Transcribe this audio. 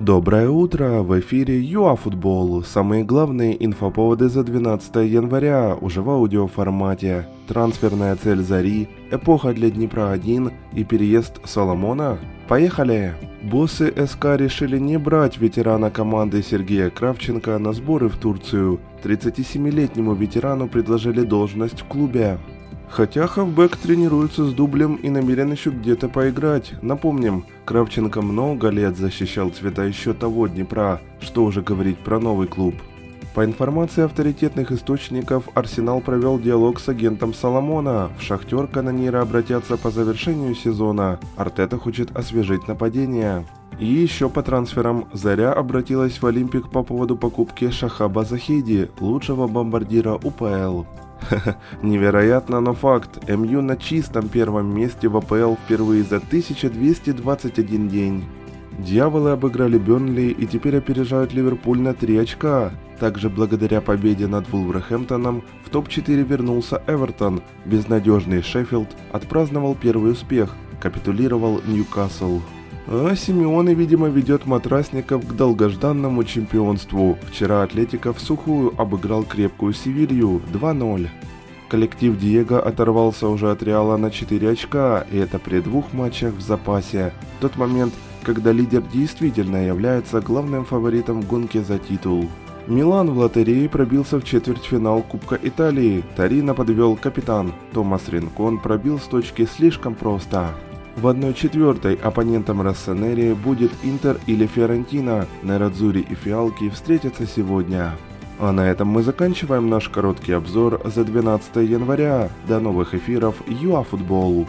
Доброе утро, в эфире ЮАФутбол, самые главные инфоповоды за 12 января, уже в аудиоформате. Трансферная цель Зари, эпоха для Днепра-1 и переезд Соломона. Поехали! Боссы СК решили не брать ветерана команды Сергея Кравченко на сборы в Турцию. 37-летнему ветерану предложили должность в клубе. Хотя хавбэк тренируется с дублем и намерен еще где-то поиграть. Напомним, Кравченко много лет защищал цвета еще того Днепра, что уже говорить про новый клуб. По информации авторитетных источников, Арсенал провел диалог с агентом Соломона. В Шахтер канониры обратятся по завершению сезона. Артета хочет освежить нападение. И еще по трансферам. Заря обратилась в Олимпик по поводу покупки Шахаба Захиди, лучшего бомбардира УПЛ. Невероятно, но факт. МЮ на чистом первом месте в АПЛ впервые за 1221 день. Дьяволы обыграли Бёрнли и теперь опережают Ливерпуль на 3 очка. Также благодаря победе над Вулверхэмптоном в топ-4 вернулся Эвертон. Безнадежный Шеффилд отпраздновал первый успех, капитулировал Нью-Касл. А Симеоне, видимо, ведет матрасников к долгожданному чемпионству. Вчера Атлетико в сухую обыграл крепкую Севилью 2-0. Коллектив Диего оторвался уже от Реала на 4 очка, и это при 2 матчах в запасе. Тот момент, когда лидер действительно является главным фаворитом в гонке за титул. Милан в лотерее пробился в четвертьфинал Кубка Италии. Торино подвел капитан. Томас Ринкон пробил с точки слишком просто. В 1/4 оппонентом Россонери будет Интер или Фиорентина. Нерадзурри и фиалки встретятся сегодня. А на этом мы заканчиваем наш короткий обзор за 12 января. До новых эфиров ЮАФутбол.